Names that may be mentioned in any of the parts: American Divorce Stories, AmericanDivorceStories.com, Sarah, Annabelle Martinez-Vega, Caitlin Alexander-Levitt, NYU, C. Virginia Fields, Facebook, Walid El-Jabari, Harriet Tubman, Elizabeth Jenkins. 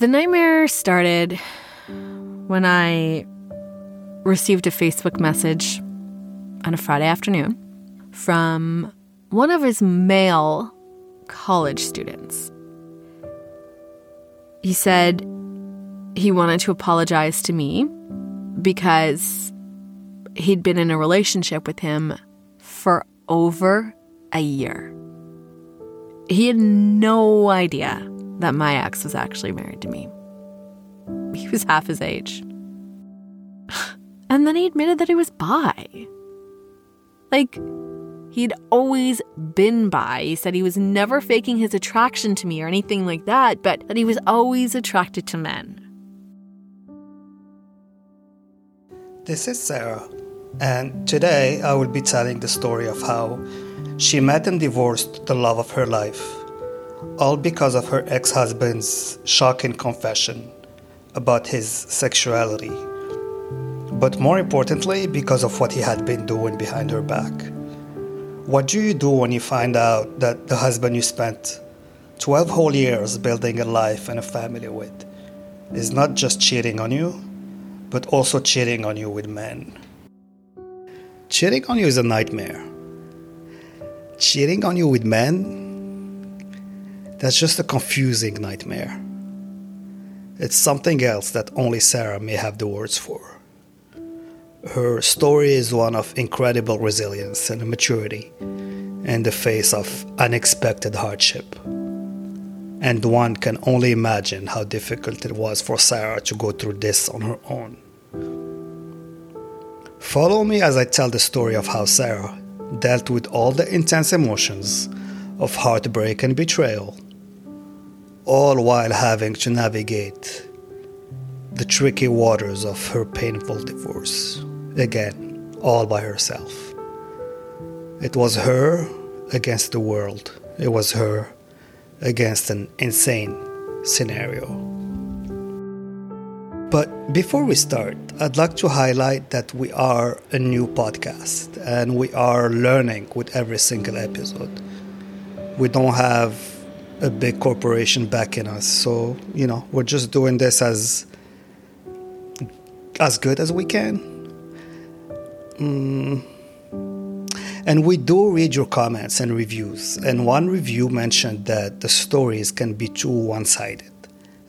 The nightmare started when I received a Facebook message on a Friday afternoon from one of his male college students. He said he wanted to apologize to me because he'd been in a relationship with him for over a year. He had no idea that my ex was actually married to me. He was half his age. And then he admitted that he was bi. Like, he'd always been bi. He said he was never faking his attraction to me or anything like that, but that he was always attracted to men. This is Sarah, and today I will be telling the story of how she met and divorced the love of her life, all because of her ex-husband's shocking confession about his sexuality, but more importantly, because of what he had been doing behind her back. What do you do when you find out that the husband you spent 12 whole years building a life and a family with is not just cheating on you, but also cheating on you with men? Cheating on you is a nightmare. Cheating on you with men, that's just a confusing nightmare. It's something else that only Sarah may have the words for. Her story is one of incredible resilience and maturity in the face of unexpected hardship. And one can only imagine how difficult it was for Sarah to go through this on her own. Follow me as I tell the story of how Sarah dealt with all the intense emotions of heartbreak and betrayal, all while having to navigate the tricky waters of her painful divorce, again, all by herself. It was her against the world. It was her against an insane scenario. But before we start, I'd like to highlight that we are a new podcast and we are learning with every single episode. We don't have a big corporation backing us, so, we're just doing this as good as we can. And we do read your comments and reviews, and one review mentioned that the stories can be too one-sided.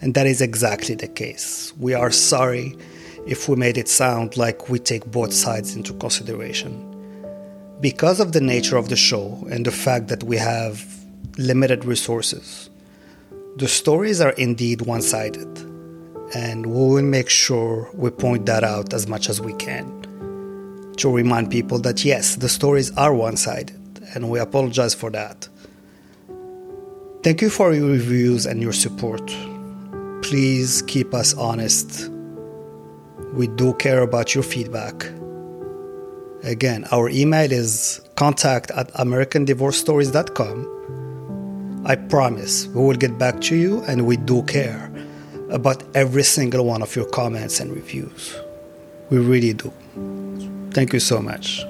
And that is exactly the case. We are sorry if we made it sound like we take both sides into consideration. Because of the nature of the show and the fact that we have limited resources, the stories are indeed one-sided, and we will make sure we point that out as much as we can to remind people that yes, the stories are one-sided, and we apologize for that. Thank you for your reviews and your support. Please keep us honest. We do care about your feedback. Again, our email is contact@americandivorcestories.com. I promise we will get back to you, and we do care about every single one of your comments and reviews. We really do. Thank you so much.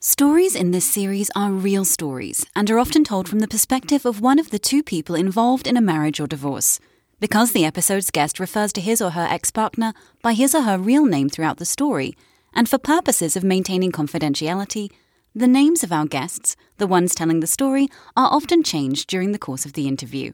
Stories in this series are real stories and are often told from the perspective of one of the two people involved in a marriage or divorce. Because the episode's guest refers to his or her ex-partner by his or her real name throughout the story, and for purposes of maintaining confidentiality, the names of our guests, the ones telling the story, are often changed during the course of the interview.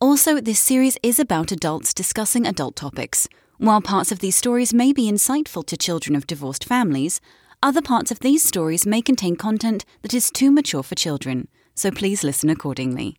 Also, this series is about adults discussing adult topics. While parts of these stories may be insightful to children of divorced families, other parts of these stories may contain content that is too mature for children, so please listen accordingly.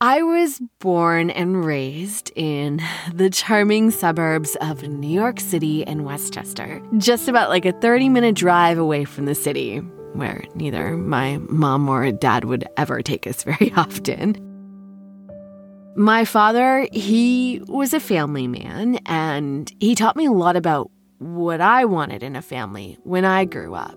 I was born and raised in the charming suburbs of New York City and Westchester, just about like a 30-minute drive away from the city, where neither my mom or dad would ever take us very often. My father, he was a family man, and he taught me a lot about what I wanted in a family when I grew up.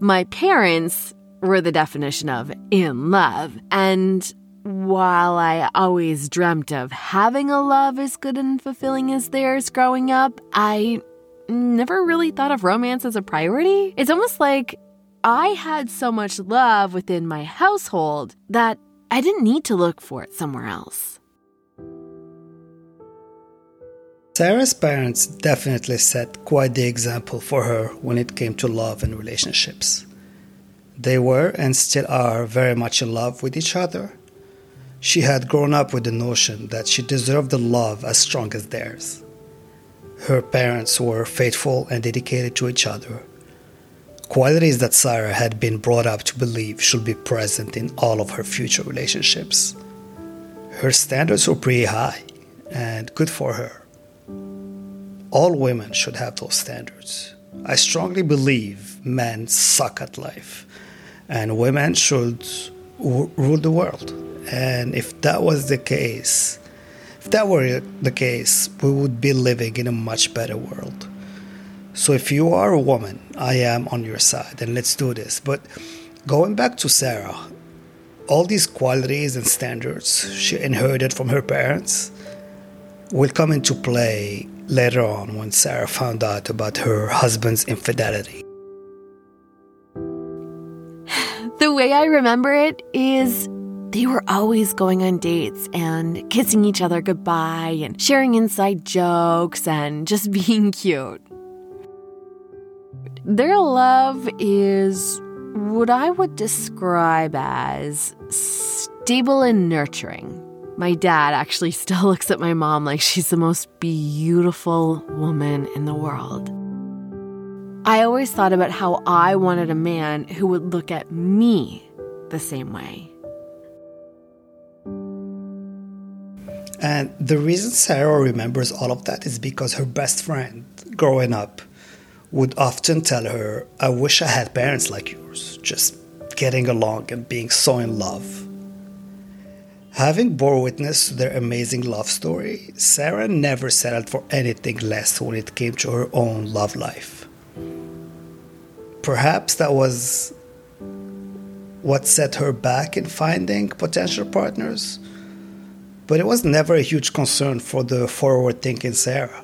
My parents were the definition of in love, and while I always dreamt of having a love as good and fulfilling as theirs growing up, I never really thought of romance as a priority. It's almost like I had so much love within my household that I didn't need to look for it somewhere else. Sarah's parents definitely set quite the example for her when it came to love and relationships. They were and still are very much in love with each other. She had grown up with the notion that she deserved a love as strong as theirs. Her parents were faithful and dedicated to each other, qualities that Sarah had been brought up to believe should be present in all of her future relationships. Her standards were pretty high, and good for her. All women should have those standards. I strongly believe men suck at life, and women should rule the world. And if that was the case, we would be living in a much better world. So if you are a woman, I am on your side, and let's do this. But going back to Sarah, all these qualities and standards she inherited from her parents will come into play later on when Sarah found out about her husband's infidelity. The way I remember it is they were always going on dates and kissing each other goodbye and sharing inside jokes and just being cute. Their love is what I would describe as stable and nurturing. My dad actually still looks at my mom like she's the most beautiful woman in the world. I always thought about how I wanted a man who would look at me the same way. And the reason Sarah remembers all of that is because her best friend, growing up, would often tell her, "I wish I had parents like yours, just getting along and being so in love." Having bore witness to their amazing love story, Sarah never settled for anything less when it came to her own love life. Perhaps that was what set her back in finding potential partners, but it was never a huge concern for the forward-thinking Sarah.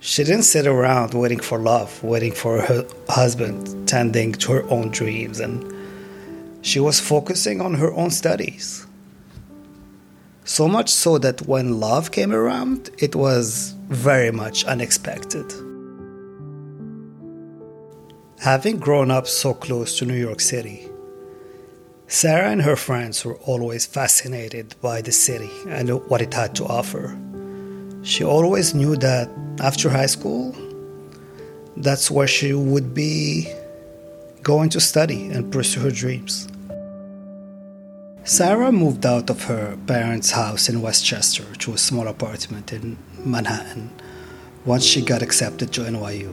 She didn't sit around waiting for love, waiting for her husband, tending to her own dreams, and she was focusing on her own studies. So much so that when love came around, it was very much unexpected. Having grown up so close to New York City, Sarah and her friends were always fascinated by the city and what it had to offer. She always knew that after high school, that's where she would be going to study and pursue her dreams. Sarah moved out of her parents' house in Westchester to a small apartment in Manhattan once she got accepted to NYU.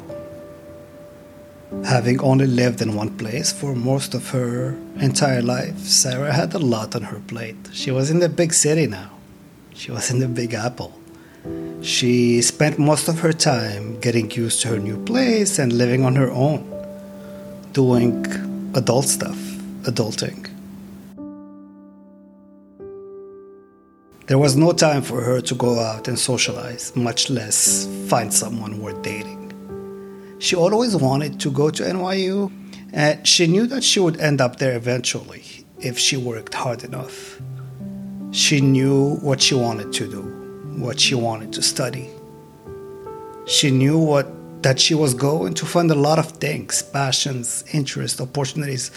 Having only lived in one place for most of her entire life, Sarah had a lot on her plate. She was in the big city now. She was in the Big Apple. She spent most of her time getting used to her new place and living on her own, doing adult stuff, adulting. There was no time for her to go out and socialize, much less find someone worth dating. She always wanted to go to NYU, and she knew that she would end up there eventually if she worked hard enough. She knew what she wanted to do, what she wanted to study. She knew that she was going to find a lot of things, passions, interests, opportunities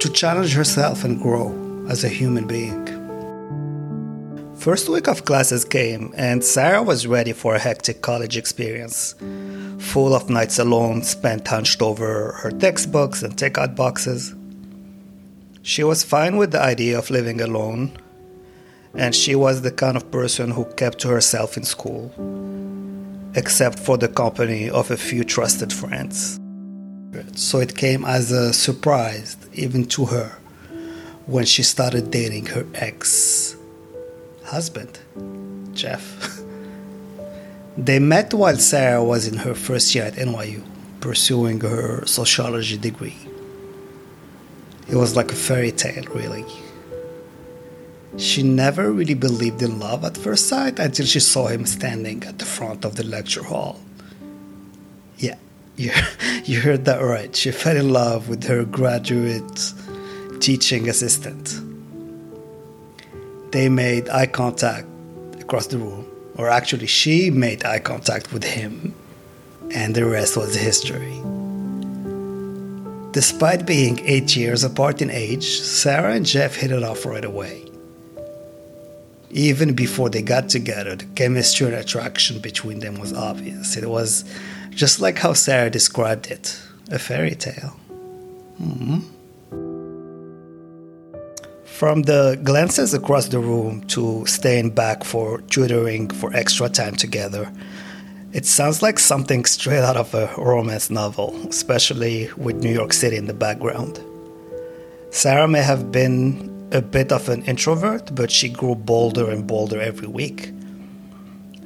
to challenge herself and grow as a human being. First week of classes came, and Sarah was ready for a hectic college experience, full of nights alone spent hunched over her textbooks and takeout boxes. She was fine with the idea of living alone, and she was the kind of person who kept to herself in school, except for the company of a few trusted friends. So it came as a surprise, even to her, when she started dating her ex-husband, Jeff. They met while Sarah was in her first year at NYU, pursuing her sociology degree. It was like a fairy tale, really. She never really believed in love at first sight until she saw him standing at the front of the lecture hall. Yeah, you heard that right. She fell in love with her graduate teaching assistant. They made eye contact across the room, or actually she made eye contact with him, and the rest was history. Despite being 8 years apart in age, Sarah and Jeff hit it off right away. Even before they got together, the chemistry and attraction between them was obvious. It was just like how Sarah described it, a fairy tale. Mm-hmm. From the glances across the room to staying back for tutoring for extra time together, it sounds like something straight out of a romance novel, especially with New York City in the background. Sarah may have been a bit of an introvert, but she grew bolder and bolder every week,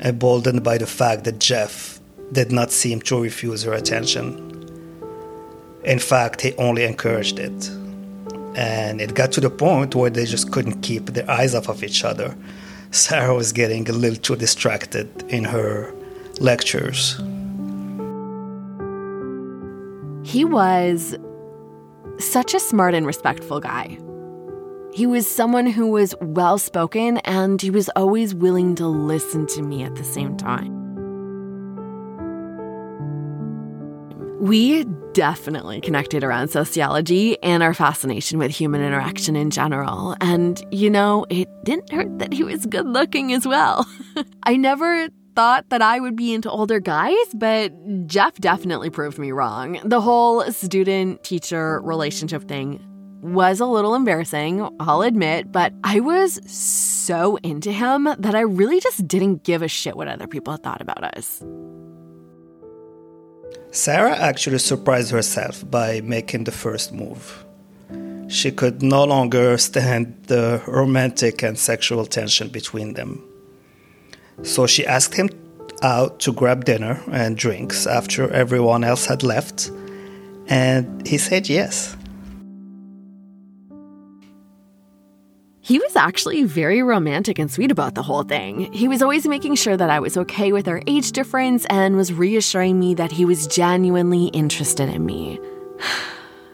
emboldened by the fact that Jeff did not seem to refuse her attention. In fact, he only encouraged it. And it got to the point where they just couldn't keep their eyes off of each other. Sarah was getting a little too distracted in her lectures. He was such a smart and respectful guy. He was someone who was well-spoken, and he was always willing to listen to me at the same time. We definitely connected around sociology and our fascination with human interaction in general. And, you know, it didn't hurt that he was good-looking as well. I never thought that I would be into older guys, but Jeff definitely proved me wrong. The whole student-teacher relationship thing was a little embarrassing, I'll admit, but I was so into him that I really just didn't give a shit what other people thought about us. Sarah actually surprised herself by making the first move. She could no longer stand the romantic and sexual tension between them. So she asked him out to grab dinner and drinks after everyone else had left, and he said yes. He was actually very romantic and sweet about the whole thing. He was always making sure that I was okay with our age difference and was reassuring me that he was genuinely interested in me.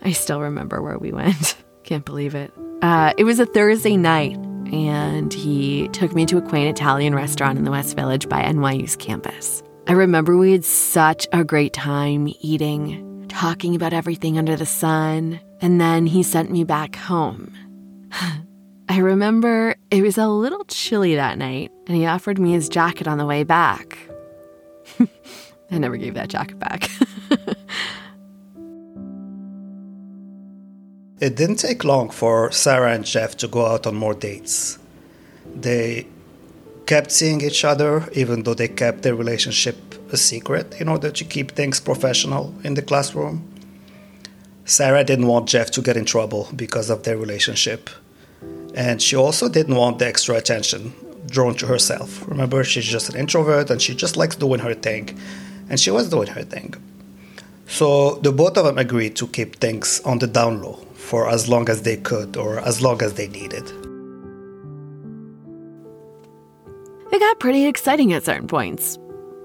I still remember where we went. Can't believe it. It was a Thursday night, and he took me to a quaint Italian restaurant in the West Village by NYU's campus. I remember we had such a great time eating, talking about everything under the sun, and then he sent me back home. I remember it was a little chilly that night, and he offered me his jacket on the way back. I never gave that jacket back. It didn't take long for Sarah and Jeff to go out on more dates. They kept seeing each other, even though they kept their relationship a secret in order to keep things professional in the classroom. Sarah didn't want Jeff to get in trouble because of their relationship. And she also didn't want the extra attention drawn to herself. Remember, she's just an introvert and she just likes doing her thing. And she was doing her thing. So the both of them agreed to keep things on the down low for as long as they could or as long as they needed. It got pretty exciting at certain points.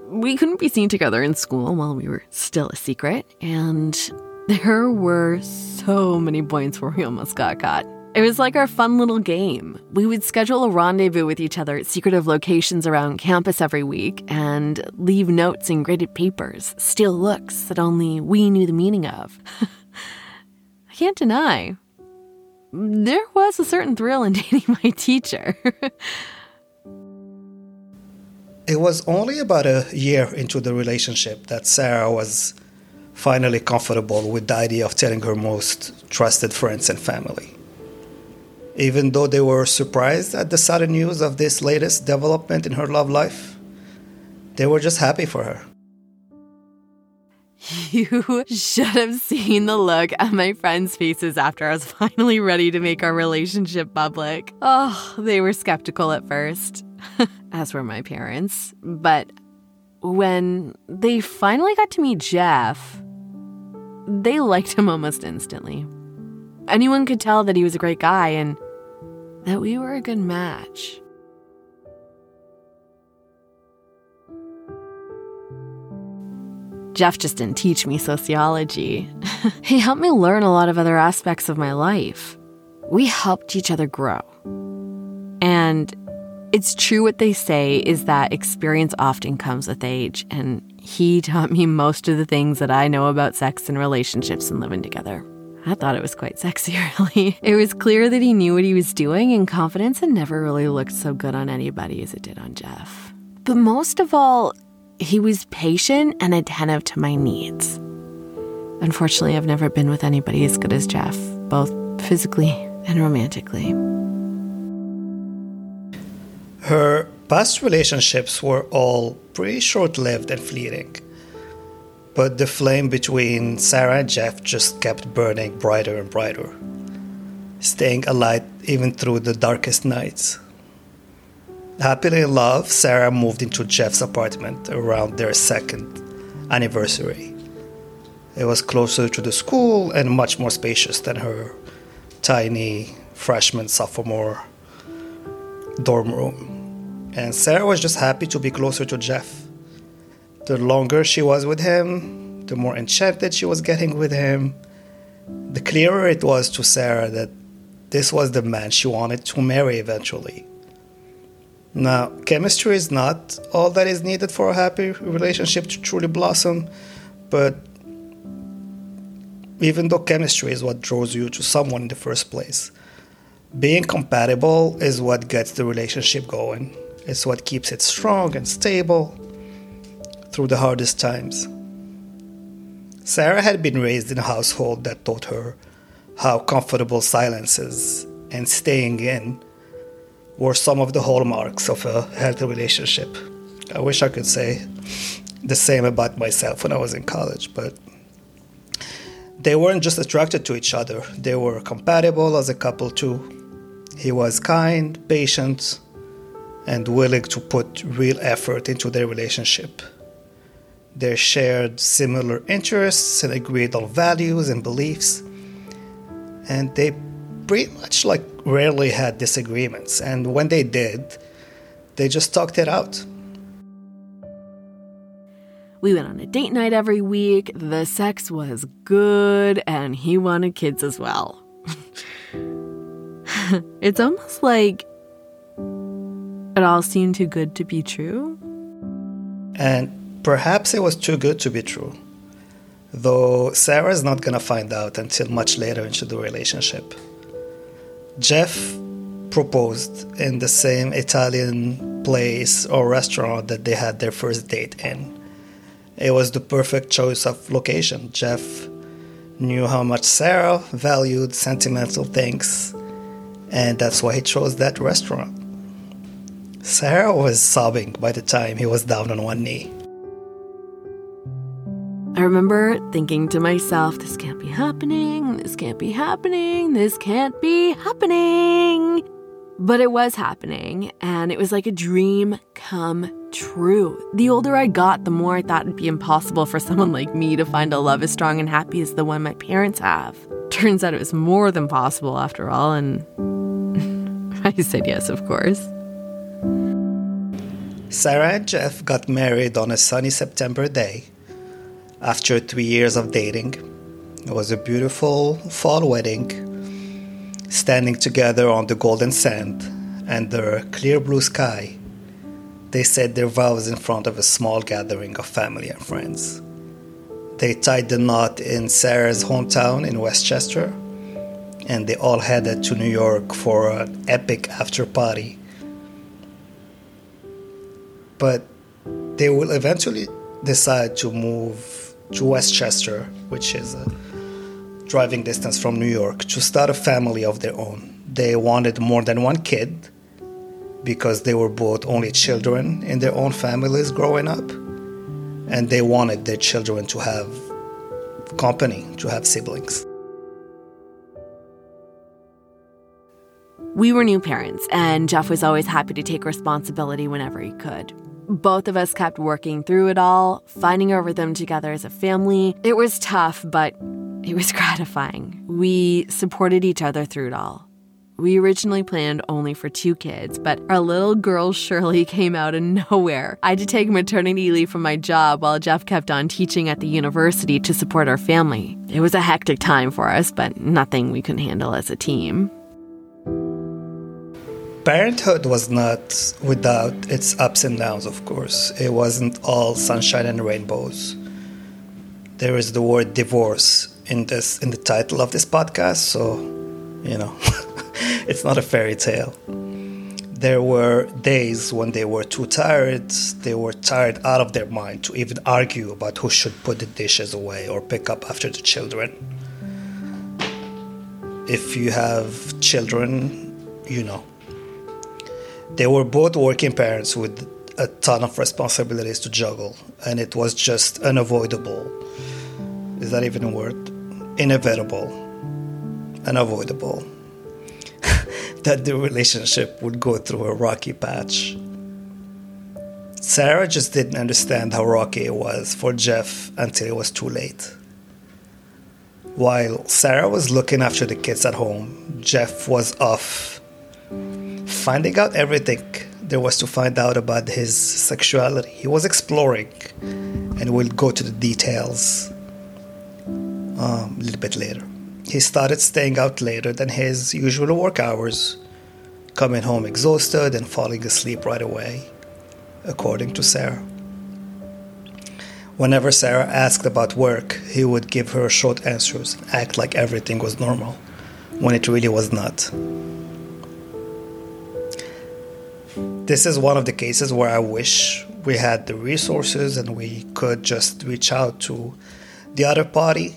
We couldn't be seen together in school while we were still a secret. And there were so many points where we almost got caught. It was like our fun little game. We would schedule a rendezvous with each other at secretive locations around campus every week and leave notes and graded papers, steal looks that only we knew the meaning of. I can't deny, there was a certain thrill in dating my teacher. It was only about a year into the relationship that Sarah was finally comfortable with the idea of telling her most trusted friends and family. Even though they were surprised at the sudden news of this latest development in her love life, they were just happy for her. You should have seen the look at my friends' faces after I was finally ready to make our relationship public. Oh, they were skeptical at first, as were my parents. But when they finally got to meet Jeff, They liked him almost instantly. Anyone could tell that he was a great guy and that we were a good match. Jeff just didn't teach me sociology. He helped me learn a lot of other aspects of my life. We helped each other grow. And it's true what they say is that experience often comes with age, and he taught me most of the things that I know about sex and relationships and living together. I thought it was quite sexy, really. It was clear that he knew what he was doing, and confidence had never really looked so good on anybody as it did on Jeff. But most of all, he was patient and attentive to my needs. Unfortunately, I've never been with anybody as good as Jeff, both physically and romantically. Her past relationships were all pretty short-lived and fleeting. But the flame between Sarah and Jeff just kept burning brighter and brighter, staying alight even through the darkest nights. Happily in love, Sarah moved into Jeff's apartment around their second anniversary. It was closer to the school and much more spacious than her tiny freshman-sophomore dorm room. And Sarah was just happy to be closer to Jeff. The longer she was with him, the more enchanted she was getting with him, the clearer it was to Sarah that this was the man she wanted to marry eventually. Now, chemistry is not all that is needed for a happy relationship to truly blossom, but even though chemistry is what draws you to someone in the first place, being compatible is what gets the relationship going. It's what keeps it strong and stable through the hardest times. Sarah had been raised in a household that taught her how comfortable silences and staying in were some of the hallmarks of a healthy relationship. I wish I could say the same about myself when I was in college, but they weren't just attracted to each other. They were compatible as a couple too. He was kind, patient, and willing to put real effort into their relationship. They shared similar interests and agreed on values and beliefs, and they pretty much rarely had disagreements, and when they did, they just talked it out. We went on a date night every week, the sex was good, and he wanted kids as well. It's almost like it all seemed too good to be true. And perhaps it was too good to be true, though Sarah's not gonna find out until much later into the relationship. Jeff proposed in the same Italian place or restaurant that they had their first date in. It was the perfect choice of location. Jeff knew how much Sarah valued sentimental things, and that's why he chose that restaurant. Sarah was sobbing by the time he was down on one knee. I remember thinking to myself, this can't be happening, this can't be happening, this can't be happening. But it was happening, and it was like a dream come true. The older I got, the more I thought it'd be impossible for someone like me to find a love as strong and happy as the one my parents have. Turns out it was more than possible after all, and I said yes, of course. Sarah and Jeff got married on a sunny September day. After 3 years of dating, it was a beautiful fall wedding, standing together on the golden sand under a clear blue sky. They said their vows in front of a small gathering of family and friends. They tied the knot in Sarah's hometown in Westchester, and they all headed to New York for an epic after-party. But they will eventually decide to move to Westchester, which is a driving distance from New York, to start a family of their own. They wanted more than one kid because they were both only children in their own families growing up, and they wanted their children to have company, to have siblings. We were new parents, and Jeff was always happy to take responsibility whenever he could. Both of us kept working through it all, finding our rhythm together as a family. It was tough, but it was gratifying. We supported each other through it all. We originally planned only for 2 kids, but our little girl Shirley came out of nowhere. I had to take maternity leave from my job while Jeff kept on teaching at the university to support our family. It was a hectic time for us, but nothing we couldn't handle as a team. Parenthood was not without its ups and downs, of course. It wasn't all sunshine and rainbows. There is the word divorce in the title of this podcast, so, you know, it's not a fairy tale. There were days when they were too tired. They were tired out of their mind to even argue about who should put the dishes away or pick up after the children. If you have children, you know. They were both working parents with a ton of responsibilities to juggle, and it was just unavoidable. Is that even a word? Inevitable. Unavoidable. That the relationship would go through a rocky patch. Sarah just didn't understand how rocky it was for Jeff until it was too late. While Sarah was looking after the kids at home, Jeff was off finding out everything there was to find out about his sexuality. He was exploring, and we'll go to the details a little bit later. He started staying out later than his usual work hours, coming home exhausted and falling asleep right away, according to Sarah. Whenever Sarah asked about work, he would give her short answers and act like everything was normal, when it really was not. This is one of the cases where I wish we had the resources and we could just reach out to the other party.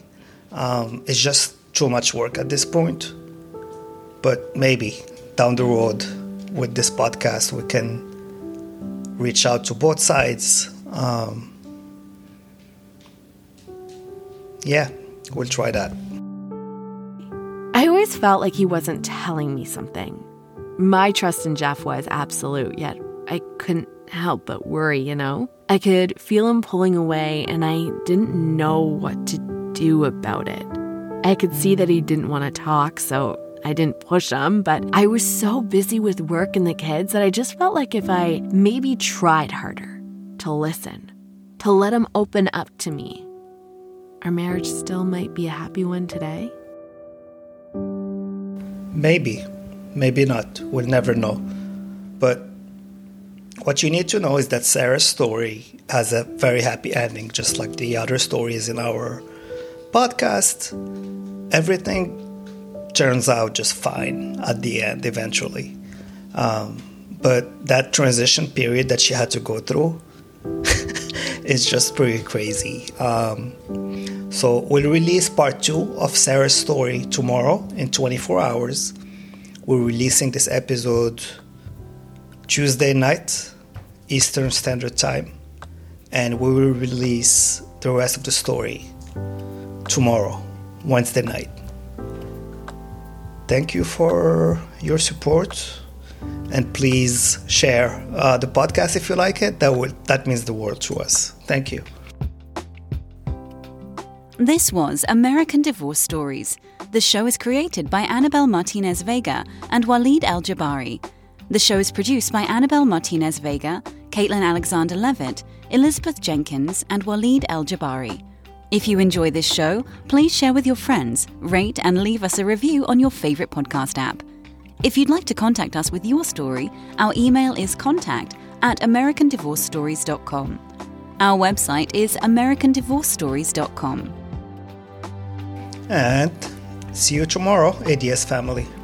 It's just too much work at this point. But maybe down the road with this podcast, we can reach out to both sides. We'll try that. I always felt like he wasn't telling me something. My trust in Jeff was absolute, yet I couldn't help but worry, you know? I could feel him pulling away, and I didn't know what to do about it. I could see that he didn't want to talk, so I didn't push him, but I was so busy with work and the kids that I just felt like if I maybe tried harder to listen, to let him open up to me, our marriage still might be a happy one today. Maybe. Maybe not. We'll never know. But what you need to know is that Sarah's story has a very happy ending, just like the other stories in our podcast. Everything turns out just fine at the end, eventually. But that transition period that she had to go through is just pretty crazy. So we'll release part 2 of Sarah's story tomorrow in 24 hours. We're releasing this episode Tuesday night, Eastern Standard Time, and we will release the rest of the story tomorrow, Wednesday night. Thank you for your support, and please share the podcast if you like it. That means the world to us. Thank you. This was American Divorce Stories. The show is created by Annabelle Martinez-Vega and Walid El-Jabari. The show is produced by Annabelle Martinez-Vega, Caitlin Alexander-Levitt, Elizabeth Jenkins, and Walid El-Jabari. If you enjoy this show, please share with your friends, rate and leave us a review on your favorite podcast app. If you'd like to contact us with your story, our email is contact@americandivorcestories.com. Our website is americandivorcestories.com. And see you tomorrow, ADS family.